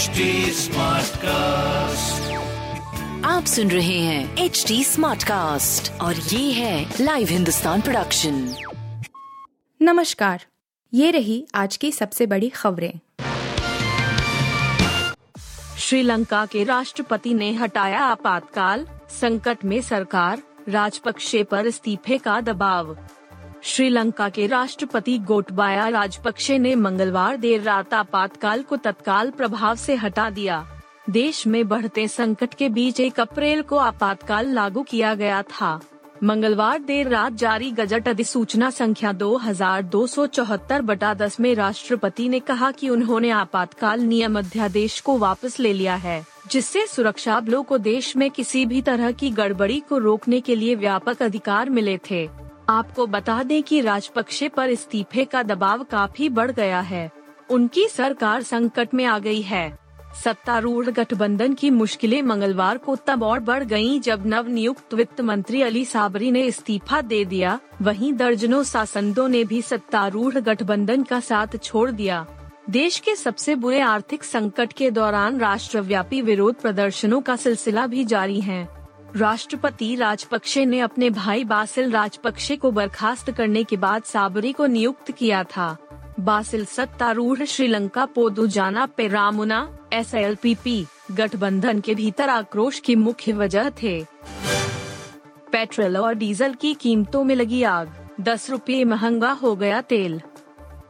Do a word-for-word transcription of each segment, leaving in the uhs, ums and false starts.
H T Smartcast। आप सुन रहे हैं एच टी Smartcast और ये है लाइव हिंदुस्तान प्रोडक्शन। नमस्कार, ये रही आज की सबसे बड़ी खबरें। श्रीलंका के राष्ट्रपति ने हटाया आपातकाल, संकट में सरकार, राजपक्षे पर इस्तीफे का दबाव। श्रीलंका के राष्ट्रपति गोटबाया राजपक्षे ने मंगलवार देर रात आपातकाल को तत्काल प्रभाव से हटा दिया। देश में बढ़ते संकट के बीच एक अप्रैल को आपातकाल लागू किया गया था। मंगलवार देर रात जारी गजट अधिसूचना संख्या बाईस सौ चौहत्तर बटा दस में राष्ट्रपति ने कहा कि उन्होंने आपातकाल नियम अध्यादेश को वापस ले लिया है, जिससे सुरक्षा बलों को देश में किसी भी तरह की गड़बड़ी को रोकने के लिए व्यापक अधिकार मिले थे। आपको बता दें कि राजपक्षे पर इस्तीफे का दबाव काफी बढ़ गया है। उनकी सरकार संकट में आ गई है। सत्तारूढ़ गठबंधन की मुश्किलें मंगलवार को तब और बढ़ गईं जब नवनियुक्त वित्त मंत्री अली साबरी ने इस्तीफा दे दिया। वहीं दर्जनों सांसदों ने भी सत्तारूढ़ गठबंधन का साथ छोड़ दिया। देश के सबसे बुरे आर्थिक संकट के दौरान राष्ट्रव्यापी विरोध प्रदर्शनों का सिलसिला भी जारी है। राष्ट्रपति राजपक्षे ने अपने भाई बासिल राजपक्षे को बर्खास्त करने के बाद साबरी को नियुक्त किया था। बासिल सत्तारूढ़ Sri Lanka Podujana Peramuna S L P P गठबंधन के भीतर आक्रोश की मुख्य वजह थे। पेट्रोल और डीजल की कीमतों में लगी आग, दस रुपये महंगा हो गया तेल।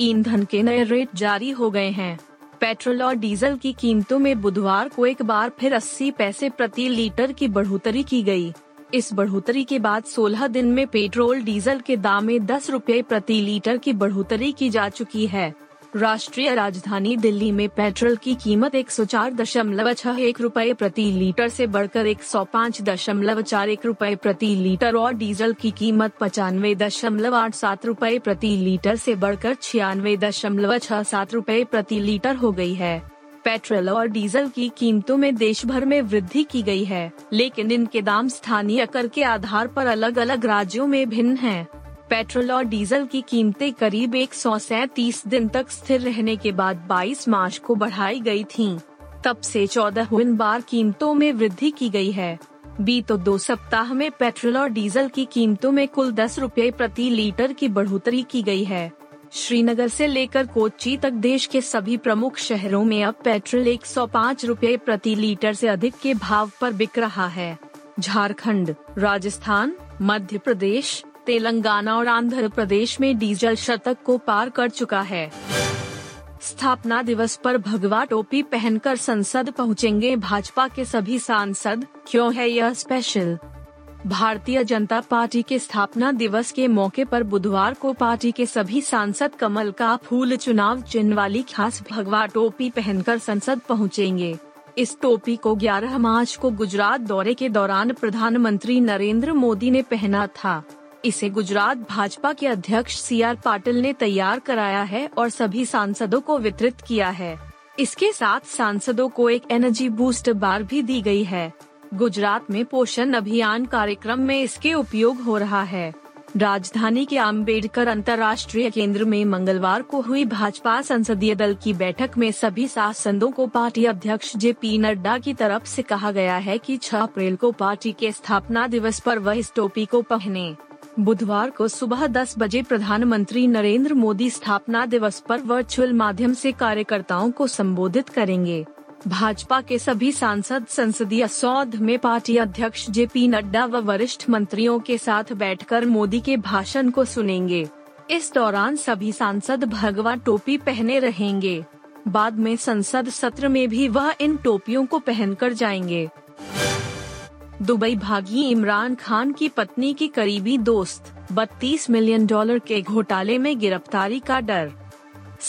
ईंधन के नए रेट जारी हो गए हैं। पेट्रोल और डीजल की कीमतों में बुधवार को एक बार फिर अस्सी पैसे प्रति लीटर की बढ़ोतरी की गई। इस बढ़ोतरी के बाद सोलह दिन में पेट्रोल डीजल के दाम में दस रुपये प्रति लीटर की बढ़ोतरी की जा चुकी है। राष्ट्रीय राजधानी दिल्ली में पेट्रोल की कीमत एक सौ चार दशमलव छह एक रुपये प्रति लीटर से बढ़कर एक सौ पाँच दशमलव चार एक रुपये प्रति लीटर और डीजल की कीमत पचानवे दशमलव आठ सात रुपये प्रति लीटर से बढ़कर छियानवे दशमलव छह सात रुपये प्रति लीटर हो गई है। पेट्रोल और डीजल की कीमतों में देश भर में वृद्धि की गई है, लेकिन इनके दाम स्थानीय कर के आधार पर अलग अलग राज्यों में भिन्न है। पेट्रोल और डीजल की कीमतें करीब एक सौ सैंतीस दिन तक स्थिर रहने के बाद बाईस मार्च को बढ़ाई गई थीं। तब से चौदहवीं बार कीमतों में वृद्धि की गई है। बीते दो सप्ताह में पेट्रोल और डीजल की कीमतों में कुल दस रुपये प्रति लीटर की बढ़ोतरी की गई है। श्रीनगर से लेकर कोच्चि तक देश के सभी प्रमुख शहरों में अब पेट्रोल एक सौ पाँच रुपये प्रति लीटर से अधिक के भाव पर बिक रहा है। झारखंड, राजस्थान, मध्य प्रदेश, तेलंगाना और आंध्र प्रदेश में डीजल शतक को पार कर चुका है। स्थापना दिवस पर भगवा टोपी पहनकर संसद पहुंचेंगे भाजपा के सभी सांसद, क्यों है यह स्पेशल। भारतीय जनता पार्टी के स्थापना दिवस के मौके पर बुधवार को पार्टी के सभी सांसद कमल का फूल चुनाव चिन्ह वाली खास भगवा टोपी पहनकर संसद पहुंचेंगे। इस टोपी को ग्यारह मार्च को गुजरात दौरे के दौरान प्रधानमंत्री नरेंद्र मोदी ने पहना था। इसे गुजरात भाजपा के अध्यक्ष सी आर पाटिल ने तैयार कराया है और सभी सांसदों को वितरित किया है। इसके साथ सांसदों को एक एनर्जी बूस्ट बार भी दी गई है। गुजरात में पोषण अभियान कार्यक्रम में इसके उपयोग हो रहा है। राजधानी के अम्बेडकर अंतर्राष्ट्रीय केंद्र में मंगलवार को हुई भाजपा संसदीय दल की बैठक में सभी सांसदों को पार्टी अध्यक्ष जेपी नड्डा की तरफ से कहा गया है कि छह अप्रैल को पार्टी के स्थापना दिवस पर वह इस टोपी को पहने। बुधवार को सुबह दस बजे प्रधानमंत्री नरेंद्र मोदी स्थापना दिवस पर वर्चुअल माध्यम से कार्यकर्ताओं को संबोधित करेंगे। भाजपा के सभी सांसद संसदीय सौध में पार्टी अध्यक्ष जेपी नड्डा व वरिष्ठ मंत्रियों के साथ बैठकर मोदी के भाषण को सुनेंगे। इस दौरान सभी सांसद भगवा टोपी पहने रहेंगे। बाद में संसद सत्र में भी वह इन टोपियों को पहनकर जाएंगे। दुबई भागी इमरान खान की पत्नी की करीबी दोस्त, बत्तीस मिलियन डॉलर के घोटाले में गिरफ्तारी का डर।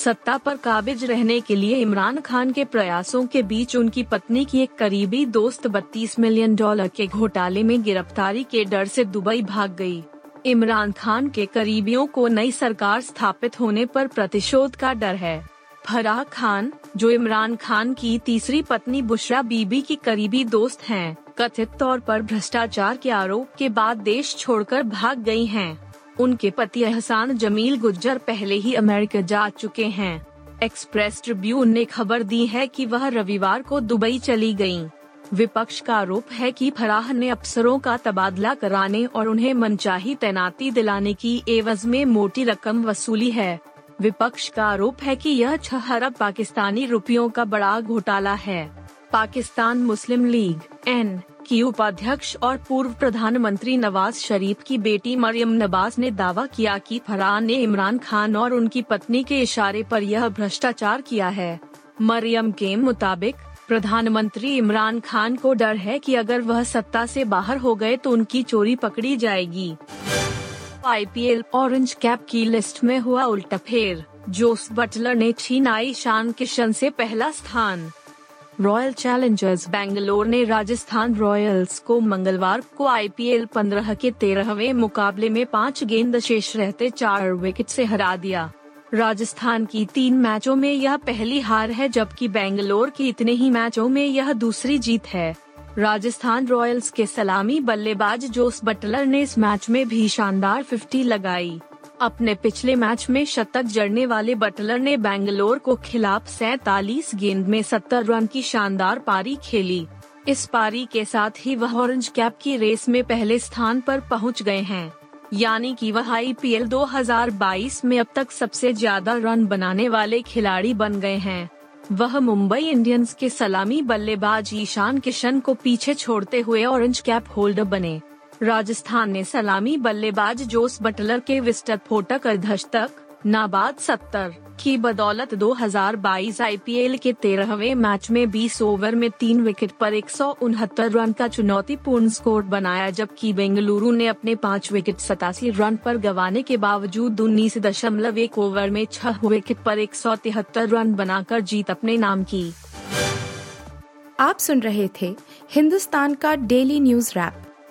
सत्ता पर काबिज रहने के लिए इमरान खान के प्रयासों के बीच उनकी पत्नी की एक करीबी दोस्त बत्तीस मिलियन डॉलर के घोटाले में गिरफ्तारी के डर से दुबई भाग गई। इमरान खान के करीबियों को नई सरकार स्थापित होने पर प्रतिशोध का डर है। फराह खान, जो इमरान खान की तीसरी पत्नी बुशरा बीबी की करीबी दोस्त हैं, कथित तौर पर भ्रष्टाचार के आरोप के बाद देश छोड़कर भाग गई हैं। उनके पति एहसान जमील गुज्जर पहले ही अमेरिका जा चुके हैं। एक्सप्रेस ट्रिब्यून ने खबर दी है कि वह रविवार को दुबई चली गईं। विपक्ष का आरोप है कि फराह ने अफसरों का तबादला कराने और उन्हें मनचाही तैनाती दिलाने की एवज में मोटी रकम वसूली है। विपक्ष का आरोप है कि यह छह अरब पाकिस्तानी रुपयों का बड़ा घोटाला है। पाकिस्तान मुस्लिम लीग एन की उपाध्यक्ष और पूर्व प्रधानमंत्री नवाज शरीफ की बेटी मरियम नवाज ने दावा किया कि फराह ने इमरान खान और उनकी पत्नी के इशारे पर यह भ्रष्टाचार किया है। मरियम के मुताबिक प्रधानमंत्री इमरान खान को डर है कि अगर वह सत्ता से बाहर हो गए तो उनकी चोरी पकड़ी जाएगी। I P L orange cap की लिस्ट में हुआ उल्टाफेर, जोस बटलर ने छीना ईशान किशन से पहला स्थान। रॉयल चैलेंजर्स बेंगलोर ने राजस्थान रॉयल्स को मंगलवार को आई पी एल पंद्रह के तेरहवें मुकाबले में पाँच गेंद शेष रहते चार विकेट से हरा दिया। राजस्थान की तीन मैचों में यह पहली हार है, जबकि बेंगलोर की इतने ही मैचों में यह दूसरी जीत है। राजस्थान रॉयल्स के सलामी बल्लेबाज जोस बटलर ने इस मैच में भी शानदार फिफ्टी लगाई। अपने पिछले मैच में शतक जड़ने वाले बटलर ने बेंगलोर को खिलाफ सैंतालीस गेंद में सत्तर रन की शानदार पारी खेली। इस पारी के साथ ही वह ऑरेंज कैप की रेस में पहले स्थान पर पहुंच गए हैं, यानी कि वह आई पी एल दो हज़ार बाईस में अब तक सबसे ज्यादा रन बनाने वाले खिलाड़ी बन गए हैं। वह मुंबई इंडियंस के सलामी बल्लेबाज ईशान किशन को पीछे छोड़ते हुए ऑरेंज कैप होल्डर बने। राजस्थान ने सलामी बल्लेबाज जोस बटलर के विस्टत फोटक अर्धशतक नाबाद सत्तर की बदौलत दो हज़ार बाईस आई पी एल के तेरहवें मैच में बीस ओवर में तीन विकेट पर एक सौ उनहत्तर रन का चुनौतीपूर्ण स्कोर बनाया, जबकि बेंगलुरु ने अपने पाँच विकेट सतासी रन पर गंवाने के बावजूद उन्नीस दशमलव एक ओवर में छह विकेट पर एक सौ तिहत्तर रन बनाकर जीत अपने नाम की। आप सुन रहे थे हिंदुस्तान का डेली न्यूज रैप,